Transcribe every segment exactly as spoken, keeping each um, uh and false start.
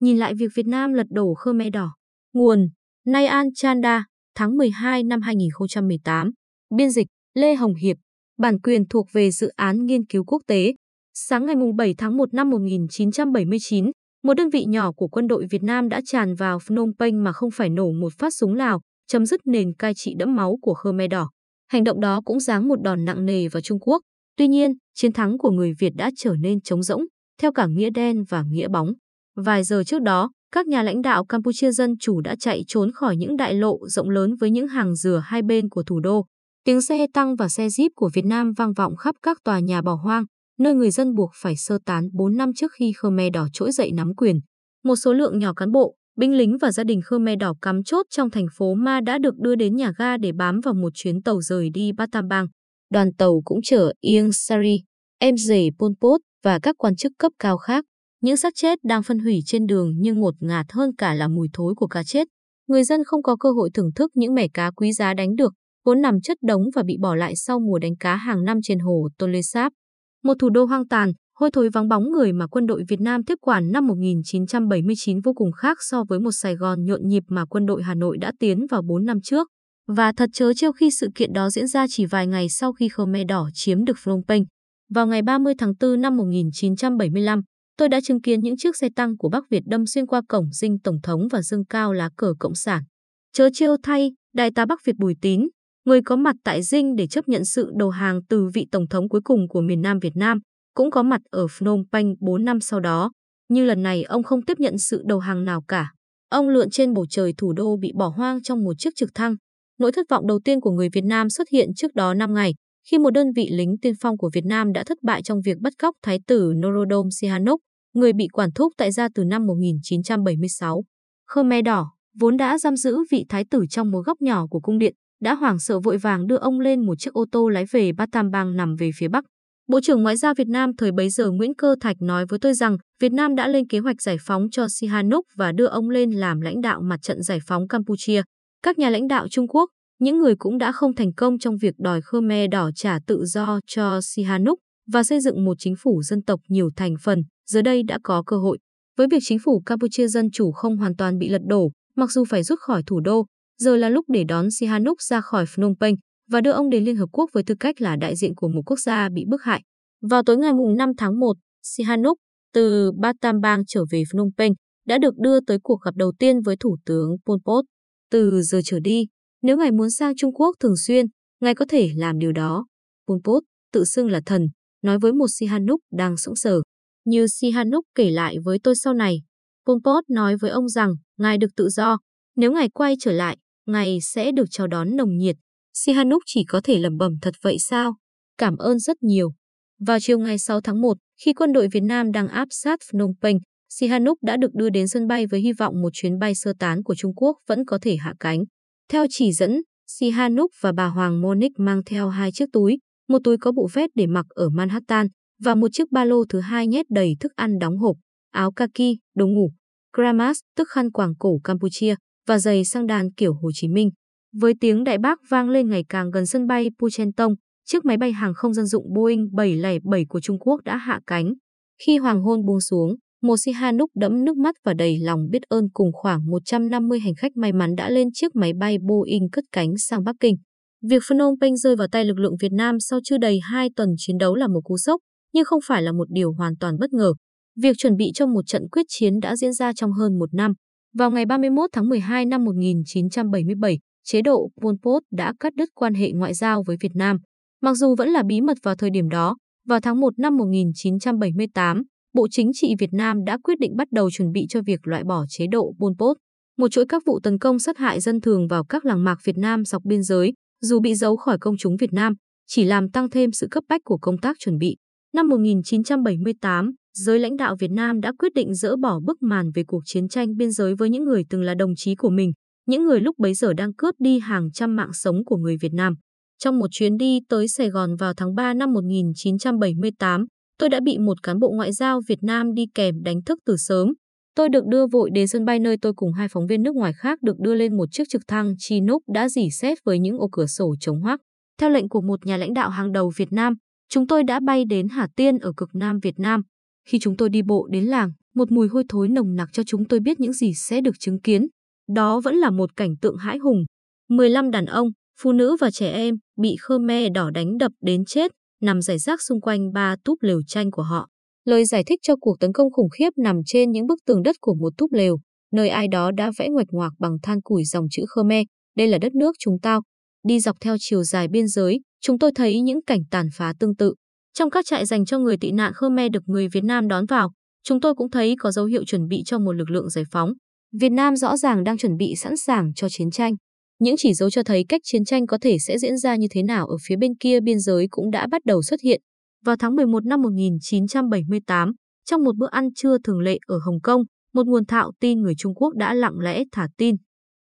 Nhìn lại việc Việt Nam lật đổ Khmer Đỏ. Nguồn: Nayan Chanda, tháng mười hai năm hai nghìn không trăm mười tám. Biên dịch: Lê Hồng Hiệp. Bản quyền thuộc về dự án nghiên cứu quốc tế. Sáng ngày bảy tháng một năm một nghìn chín trăm bảy mươi chín, một đơn vị nhỏ của quân đội Việt Nam đã tràn vào Phnom Penh mà không phải nổ một phát súng Lào, chấm dứt nền cai trị đẫm máu của Khmer Đỏ. Hành động đó cũng giáng một đòn nặng nề vào Trung Quốc. Tuy nhiên, chiến thắng của người Việt đã trở nên trống rỗng, theo cả nghĩa đen và nghĩa bóng. Vài giờ trước đó, các nhà lãnh đạo Campuchia Dân Chủ đã chạy trốn khỏi những đại lộ rộng lớn với những hàng dừa hai bên của thủ đô. Tiếng xe tăng và xe jeep của Việt Nam vang vọng khắp các tòa nhà bỏ hoang, nơi người dân buộc phải sơ tán bốn năm trước khi Khmer Đỏ trỗi dậy nắm quyền. Một số lượng nhỏ cán bộ, binh lính và gia đình Khmer Đỏ cắm chốt trong thành phố Ma đã được đưa đến nhà ga để bám vào một chuyến tàu rời đi Battambang. Đoàn tàu cũng chở Ieng Sary, em rể Pol Pot và các quan chức cấp cao khác. Những xác chết đang phân hủy trên đường nhưng ngột ngạt hơn cả là mùi thối của cá chết. Người dân không có cơ hội thưởng thức những mẻ cá quý giá đánh được, vốn nằm chất đống và bị bỏ lại sau mùa đánh cá hàng năm trên hồ Tonle Sap. Một thủ đô hoang tàn, hôi thối vắng bóng người mà quân đội Việt Nam tiếp quản năm một nghìn chín trăm bảy mươi chín vô cùng khác so với một Sài Gòn nhộn nhịp mà quân đội Hà Nội đã tiến vào bốn năm trước. Và thật trớ trêu khi sự kiện đó diễn ra chỉ vài ngày sau khi Khmer Đỏ chiếm được Phnom Penh. Vào ngày ba mươi tháng tư năm một nghìn chín trăm bảy mươi lăm, tôi đã chứng kiến những chiếc xe tăng của Bắc Việt đâm xuyên qua cổng dinh Tổng thống và dương cao lá cờ Cộng sản. Trớ trêu thay, đại tá Bắc Việt Bùi Tín, người có mặt tại dinh để chấp nhận sự đầu hàng từ vị Tổng thống cuối cùng của miền Nam Việt Nam, cũng có mặt ở Phnom Penh bốn năm sau đó. Nhưng lần này ông không tiếp nhận sự đầu hàng nào cả. Ông lượn trên bầu trời thủ đô bị bỏ hoang trong một chiếc trực thăng. Nỗi thất vọng đầu tiên của người Việt Nam xuất hiện trước đó năm ngày, khi một đơn vị lính tiên phong của Việt Nam đã thất bại trong việc bắt cóc Thái tử Norodom Sihanouk, người bị quản thúc tại gia từ năm một nghìn chín trăm bảy mươi sáu. Khmer Đỏ, vốn đã giam giữ vị Thái tử trong một góc nhỏ của cung điện, đã hoảng sợ vội vàng đưa ông lên một chiếc ô tô lái về Battambang nằm về phía Bắc. Bộ trưởng Ngoại giao Việt Nam thời bấy giờ Nguyễn Cơ Thạch nói với tôi rằng Việt Nam đã lên kế hoạch giải phóng cho Sihanouk và đưa ông lên làm lãnh đạo mặt trận giải phóng Campuchia. Các nhà lãnh đạo Trung Quốc, những người cũng đã không thành công trong việc đòi Khmer Đỏ trả tự do cho Sihanouk và xây dựng một chính phủ dân tộc nhiều thành phần, giờ đây đã có cơ hội. Với việc chính phủ Campuchia Dân Chủ không hoàn toàn bị lật đổ, mặc dù phải rút khỏi thủ đô, giờ là lúc để đón Sihanouk ra khỏi Phnom Penh và đưa ông đến Liên Hợp Quốc với tư cách là đại diện của một quốc gia bị bức hại. Vào tối ngày năm tháng một, Sihanouk từ Battambang trở về Phnom Penh đã được đưa tới cuộc gặp đầu tiên với Thủ tướng Pol Pot. Từ giờ trở đi, nếu ngài muốn sang Trung Quốc thường xuyên, ngài có thể làm điều đó. Pol Pot, tự xưng là thần, nói với một Sihanouk đang sững sờ. Như Sihanouk kể lại với tôi sau này, Pol Pot nói với ông rằng ngài được tự do. Nếu ngài quay trở lại, ngài sẽ được chào đón nồng nhiệt. Sihanouk chỉ có thể lẩm bẩm thật vậy sao? Cảm ơn rất nhiều. Vào chiều ngày sáu tháng một, khi quân đội Việt Nam đang áp sát Phnom Penh, Sihanouk đã được đưa đến sân bay với hy vọng một chuyến bay sơ tán của Trung Quốc vẫn có thể hạ cánh. Theo chỉ dẫn, Sihanouk và bà Hoàng Monique mang theo hai chiếc túi, một túi có bộ vest để mặc ở Manhattan và một chiếc ba lô thứ hai nhét đầy thức ăn đóng hộp, áo kaki, đồ ngủ, kramas tức khăn quàng cổ Campuchia và giày sang đàn kiểu Hồ Chí Minh. Với tiếng đại bác vang lên ngày càng gần sân bay Puchentong, chiếc máy bay hàng không dân dụng Boeing bảy không bảy của Trung Quốc đã hạ cánh. Khi hoàng hôn buông xuống, một Sihanouk đẫm nước mắt và đầy lòng biết ơn cùng khoảng một trăm năm mươi hành khách may mắn đã lên chiếc máy bay Boeing cất cánh sang Bắc Kinh. Việc Phnom Penh rơi vào tay lực lượng Việt Nam sau chưa đầy hai tuần chiến đấu là một cú sốc, nhưng không phải là một điều hoàn toàn bất ngờ. Việc chuẩn bị cho một trận quyết chiến đã diễn ra trong hơn một năm. Vào ngày ba mươi mốt tháng mười hai năm một nghìn chín trăm bảy mươi bảy, chế độ Pol Pot đã cắt đứt quan hệ ngoại giao với Việt Nam. Mặc dù vẫn là bí mật vào thời điểm đó, vào tháng một năm một nghìn chín trăm bảy mươi tám, Bộ Chính trị Việt Nam đã quyết định bắt đầu chuẩn bị cho việc loại bỏ chế độ Pol Pot. Một chuỗi các vụ tấn công sát hại dân thường vào các làng mạc Việt Nam dọc biên giới, dù bị giấu khỏi công chúng Việt Nam, chỉ làm tăng thêm sự cấp bách của công tác chuẩn bị. Năm một nghìn chín trăm bảy mươi tám, giới lãnh đạo Việt Nam đã quyết định dỡ bỏ bức màn về cuộc chiến tranh biên giới với những người từng là đồng chí của mình, những người lúc bấy giờ đang cướp đi hàng trăm mạng sống của người Việt Nam. Trong một chuyến đi tới Sài Gòn vào tháng ba năm một nghìn chín trăm bảy mươi tám, tôi đã bị một cán bộ ngoại giao Việt Nam đi kèm đánh thức từ sớm. Tôi được đưa vội đến sân bay nơi tôi cùng hai phóng viên nước ngoài khác được đưa lên một chiếc trực thăng Chinook đã rỉ sét với những ô cửa sổ chống hoác. Theo lệnh của một nhà lãnh đạo hàng đầu Việt Nam, chúng tôi đã bay đến Hà Tiên ở cực Nam Việt Nam. Khi chúng tôi đi bộ đến làng một mùi hôi thối nồng nặc cho chúng tôi biết những gì sẽ được chứng kiến. Đó vẫn là một cảnh tượng hãi hùng. mười lăm đàn ông, phụ nữ và trẻ em bị Khmer Đỏ đánh đập đến chết, nằm rải rác xung quanh ba túp lều tranh của họ. Lời giải thích cho cuộc tấn công khủng khiếp nằm trên những bức tường đất của một túp lều, nơi ai đó đã vẽ ngoạch ngoạc bằng than củi dòng chữ Khmer, đây là đất nước chúng tao. Đi dọc theo chiều dài biên giới, chúng tôi thấy những cảnh tàn phá tương tự. Trong các trại dành cho người tị nạn Khmer được người Việt Nam đón vào, chúng tôi cũng thấy có dấu hiệu chuẩn bị cho một lực lượng giải phóng. Việt Nam rõ ràng đang chuẩn bị sẵn sàng cho chiến tranh. Những chỉ dấu cho thấy cách chiến tranh có thể sẽ diễn ra như thế nào ở phía bên kia biên giới cũng đã bắt đầu xuất hiện. Vào tháng mười một năm một nghìn chín trăm bảy mươi tám, trong một bữa ăn trưa thường lệ ở Hồng Kông, một nguồn thạo tin người Trung Quốc đã lặng lẽ thả tin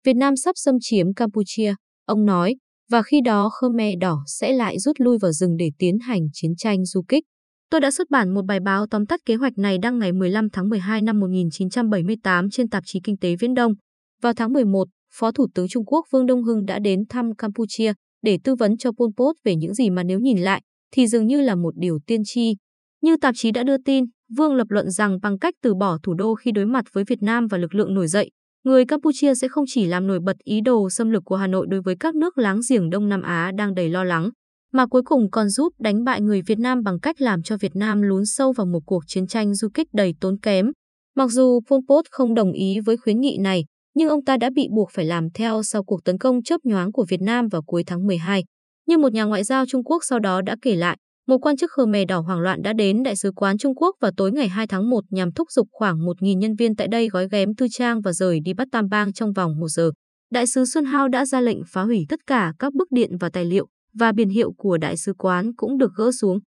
Việt Nam sắp xâm chiếm Campuchia, ông nói, và khi đó Khmer Đỏ sẽ lại rút lui vào rừng để tiến hành chiến tranh du kích. Tôi đã xuất bản một bài báo tóm tắt kế hoạch này đăng ngày mười lăm tháng mười hai năm một nghìn chín trăm bảy mươi tám trên tạp chí Kinh tế Viễn Đông. Vào tháng mười một, Phó Thủ tướng Trung Quốc Vương Đông Hưng đã đến thăm Campuchia để tư vấn cho Pol Pot về những gì mà nếu nhìn lại thì dường như là một điều tiên tri. Như tạp chí đã đưa tin, Vương lập luận rằng bằng cách từ bỏ thủ đô khi đối mặt với Việt Nam và lực lượng nổi dậy, người Campuchia sẽ không chỉ làm nổi bật ý đồ xâm lược của Hà Nội đối với các nước láng giềng Đông Nam Á đang đầy lo lắng, mà cuối cùng còn giúp đánh bại người Việt Nam bằng cách làm cho Việt Nam lún sâu vào một cuộc chiến tranh du kích đầy tốn kém. Mặc dù Pol Pot không đồng ý với khuyến nghị này, nhưng ông ta đã bị buộc phải làm theo sau cuộc tấn công chớp nhoáng của Việt Nam vào cuối tháng mười hai. Như một nhà ngoại giao Trung Quốc sau đó đã kể lại, một quan chức Khmer Đỏ hoảng loạn đã đến Đại sứ quán Trung Quốc vào tối ngày hai tháng một nhằm thúc giục khoảng một nghìn nhân viên tại đây gói ghém tư trang và rời đi Bat Tam Bang trong vòng một giờ. Đại sứ Xuân Hao đã ra lệnh phá hủy tất cả các bức điện và tài liệu, và biển hiệu của Đại sứ quán cũng được gỡ xuống.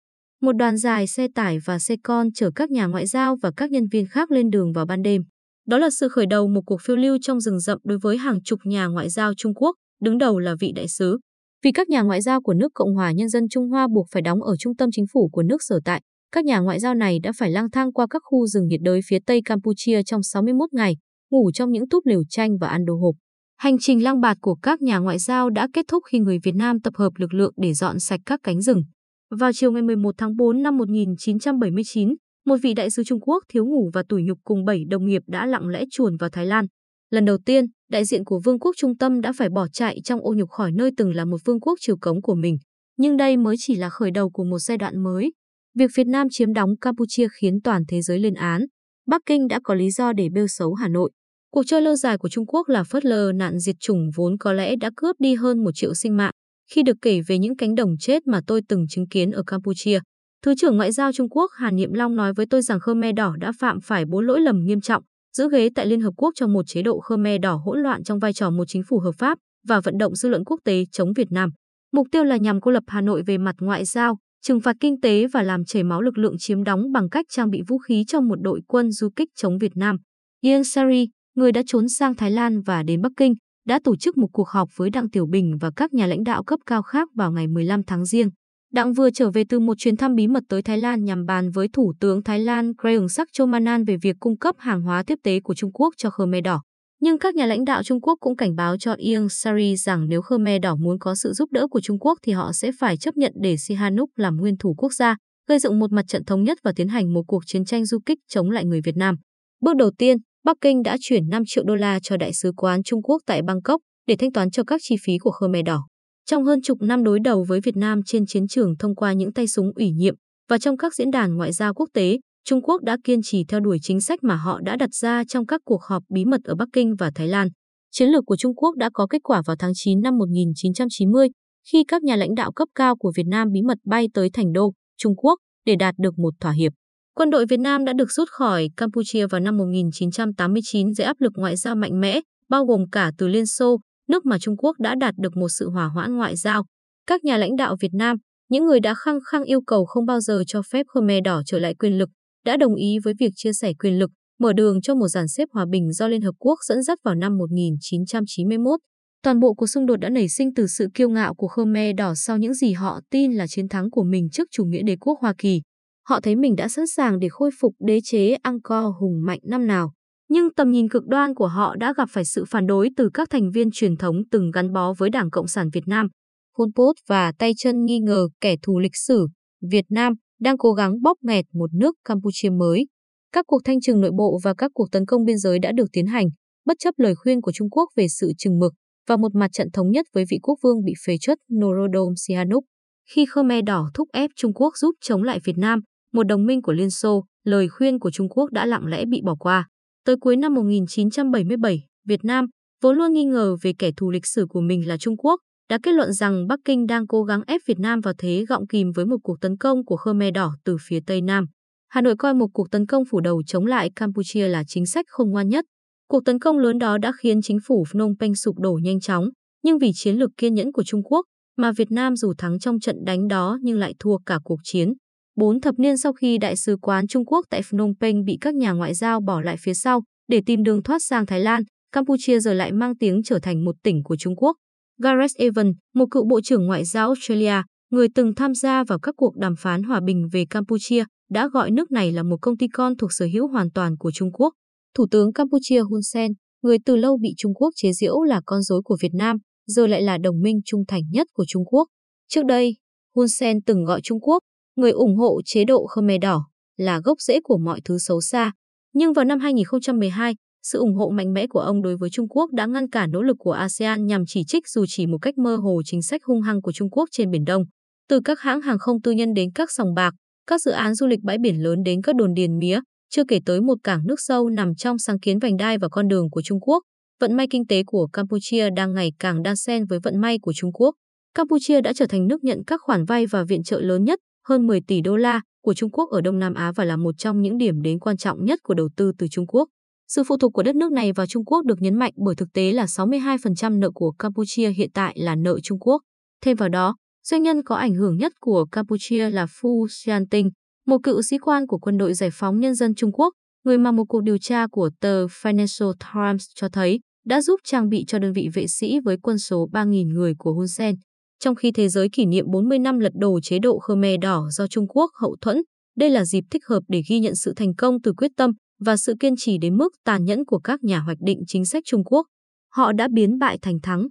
Một đoàn dài xe tải và xe con chở các nhà ngoại giao và các nhân viên khác lên đường vào ban đêm. Đó là sự khởi đầu một cuộc phiêu lưu trong rừng rậm đối với hàng chục nhà ngoại giao Trung Quốc, đứng đầu là vị đại sứ. Vì các nhà ngoại giao của nước Cộng hòa Nhân dân Trung Hoa buộc phải đóng ở trung tâm chính phủ của nước sở tại, các nhà ngoại giao này đã phải lang thang qua các khu rừng nhiệt đới phía Tây Campuchia trong sáu mươi mốt ngày, ngủ trong những túp lều tranh và ăn đồ hộp. Hành trình lang bạt của các nhà ngoại giao đã kết thúc khi người Việt Nam tập hợp lực lượng để dọn sạch các cánh rừng. Vào chiều ngày mười một tháng tư năm một nghìn chín trăm bảy mươi chín, một vị đại sứ Trung Quốc thiếu ngủ và tủi nhục cùng bảy đồng nghiệp đã lặng lẽ chuồn vào Thái Lan. Lần đầu tiên, đại diện của Vương quốc Trung Tâm đã phải bỏ chạy trong ô nhục khỏi nơi từng là một vương quốc chiều cống của mình. Nhưng đây mới chỉ là khởi đầu của một giai đoạn mới. Việc Việt Nam chiếm đóng Campuchia khiến toàn thế giới lên án. Bắc Kinh đã có lý do để bêu xấu Hà Nội. Cuộc chơi lâu dài của Trung Quốc là phớt lờ nạn diệt chủng vốn có lẽ đã cướp đi hơn một triệu sinh mạng. Khi được kể về những cánh đồng chết mà tôi từng chứng kiến ở Campuchia, Thứ trưởng Ngoại giao Trung Quốc Hà Niệm Long nói với tôi rằng Khmer Đỏ đã phạm phải bốn lỗi lầm nghiêm trọng: giữ ghế tại Liên Hợp Quốc cho một chế độ Khmer Đỏ hỗn loạn trong vai trò một chính phủ hợp pháp và vận động dư luận quốc tế chống Việt Nam. Mục tiêu là nhằm cô lập Hà Nội về mặt ngoại giao, trừng phạt kinh tế và làm chảy máu lực lượng chiếm đóng bằng cách trang bị vũ khí cho một đội quân du kích chống Việt Nam. Ieng Sary, người đã trốn sang Thái Lan và đến Bắc Kinh, đã tổ chức một cuộc họp với Đặng Tiểu Bình và các nhà lãnh đạo cấp cao khác vào ngày mười lăm tháng Giêng. Đặng vừa trở về từ một chuyến thăm bí mật tới Thái Lan nhằm bàn với Thủ tướng Thái Lan Kriangsak Chomanan về việc cung cấp hàng hóa tiếp tế của Trung Quốc cho Khmer Đỏ. Nhưng các nhà lãnh đạo Trung Quốc cũng cảnh báo cho Ieng Sary rằng nếu Khmer Đỏ muốn có sự giúp đỡ của Trung Quốc thì họ sẽ phải chấp nhận để Sihanouk làm nguyên thủ quốc gia, gây dựng một mặt trận thống nhất và tiến hành một cuộc chiến tranh du kích chống lại người Việt Nam. Bước đầu tiên, Bắc Kinh đã chuyển năm triệu đô la cho Đại sứ quán Trung Quốc tại Bangkok để thanh toán cho các chi phí của Khmer Đỏ. Trong hơn chục năm đối đầu với Việt Nam trên chiến trường thông qua những tay súng ủy nhiệm và trong các diễn đàn ngoại giao quốc tế, Trung Quốc đã kiên trì theo đuổi chính sách mà họ đã đặt ra trong các cuộc họp bí mật ở Bắc Kinh và Thái Lan. Chiến lược của Trung Quốc đã có kết quả vào tháng chín năm một nghìn chín trăm chín mươi, khi các nhà lãnh đạo cấp cao của Việt Nam bí mật bay tới Thành Đô, Trung Quốc để đạt được một thỏa hiệp. Quân đội Việt Nam đã được rút khỏi Campuchia vào năm một nghìn chín trăm tám mươi chín dưới áp lực ngoại giao mạnh mẽ, bao gồm cả từ Liên Xô, nước mà Trung Quốc đã đạt được một sự hòa hoãn ngoại giao. Các nhà lãnh đạo Việt Nam, những người đã khăng khăng yêu cầu không bao giờ cho phép Khmer Đỏ trở lại quyền lực, đã đồng ý với việc chia sẻ quyền lực, mở đường cho một dàn xếp hòa bình do Liên Hợp Quốc dẫn dắt vào năm một nghìn chín trăm chín mươi mốt. Toàn bộ cuộc xung đột đã nảy sinh từ sự kiêu ngạo của Khmer Đỏ sau những gì họ tin là chiến thắng của mình trước chủ nghĩa đế quốc Hoa Kỳ. Họ thấy mình đã sẵn sàng để khôi phục đế chế Angkor hùng mạnh năm nào. Nhưng tầm nhìn cực đoan của họ đã gặp phải sự phản đối từ các thành viên truyền thống từng gắn bó với Đảng Cộng sản Việt Nam. Pol Pot và tay chân nghi ngờ kẻ thù lịch sử Việt Nam đang cố gắng bóp nghẹt một nước Campuchia mới. Các cuộc thanh trừng nội bộ và các cuộc tấn công biên giới đã được tiến hành, bất chấp lời khuyên của Trung Quốc về sự chừng mực và một mặt trận thống nhất với vị quốc vương bị phế truất Norodom Sihanouk. Khi Khmer Đỏ thúc ép Trung Quốc giúp chống lại Việt Nam, một đồng minh của Liên Xô, lời khuyên của Trung Quốc đã lặng lẽ bị bỏ qua. Tới cuối năm một nghìn chín trăm bảy mươi bảy, Việt Nam, vốn luôn nghi ngờ về kẻ thù lịch sử của mình là Trung Quốc, đã kết luận rằng Bắc Kinh đang cố gắng ép Việt Nam vào thế gọng kìm với một cuộc tấn công của Khmer Đỏ từ phía Tây Nam. Hà Nội coi một cuộc tấn công phủ đầu chống lại Campuchia là chính sách khôn ngoan nhất. Cuộc tấn công lớn đó đã khiến chính phủ Phnom Penh sụp đổ nhanh chóng, nhưng vì chiến lược kiên nhẫn của Trung Quốc mà Việt Nam dù thắng trong trận đánh đó nhưng lại thua cả cuộc chiến. Bốn thập niên sau khi Đại sứ quán Trung Quốc tại Phnom Penh bị các nhà ngoại giao bỏ lại phía sau để tìm đường thoát sang Thái Lan, Campuchia giờ lại mang tiếng trở thành một tỉnh của Trung Quốc. Gareth Evans, một cựu Bộ trưởng Ngoại giao Australia, người từng tham gia vào các cuộc đàm phán hòa bình về Campuchia, đã gọi nước này là một công ty con thuộc sở hữu hoàn toàn của Trung Quốc. Thủ tướng Campuchia Hun Sen, người từ lâu bị Trung Quốc chế giễu là con rối của Việt Nam, giờ lại là đồng minh trung thành nhất của Trung Quốc. Trước đây, Hun Sen từng gọi Trung Quốc, người ủng hộ chế độ Khmer Đỏ, là gốc rễ của mọi thứ xấu xa. Nhưng vào năm hai nghìn không trăm mười hai, sự ủng hộ mạnh mẽ của ông đối với Trung Quốc đã ngăn cản nỗ lực của a sê an nhằm chỉ trích dù chỉ một cách mơ hồ chính sách hung hăng của Trung Quốc trên Biển Đông. Từ các hãng hàng không tư nhân đến các sòng bạc, các dự án du lịch bãi biển lớn đến các đồn điền mía, chưa kể tới một cảng nước sâu nằm trong sáng kiến vành đai và con đường của Trung Quốc, vận may kinh tế của Campuchia đang ngày càng đan xen với vận may của Trung Quốc. Campuchia đã trở thành nước nhận các khoản vay và viện trợ lớn nhất, hơn mười tỷ đô la, của Trung Quốc ở Đông Nam Á và là một trong những điểm đến quan trọng nhất của đầu tư từ Trung Quốc. Sự phụ thuộc của đất nước này vào Trung Quốc được nhấn mạnh bởi thực tế là sáu mươi hai phần trăm nợ của Campuchia hiện tại là nợ Trung Quốc. Thêm vào đó, doanh nhân có ảnh hưởng nhất của Campuchia là Fu Xianting, một cựu sĩ quan của Quân đội Giải phóng Nhân dân Trung Quốc, người mà một cuộc điều tra của tờ Financial Times cho thấy đã giúp trang bị cho đơn vị vệ sĩ với quân số ba nghìn người của Hun Sen. Trong khi thế giới kỷ niệm bốn mươi năm lật đổ chế độ Khmer Đỏ do Trung Quốc hậu thuẫn, đây là dịp thích hợp để ghi nhận sự thành công từ quyết tâm và sự kiên trì đến mức tàn nhẫn của các nhà hoạch định chính sách Trung Quốc. Họ đã biến bại thành thắng.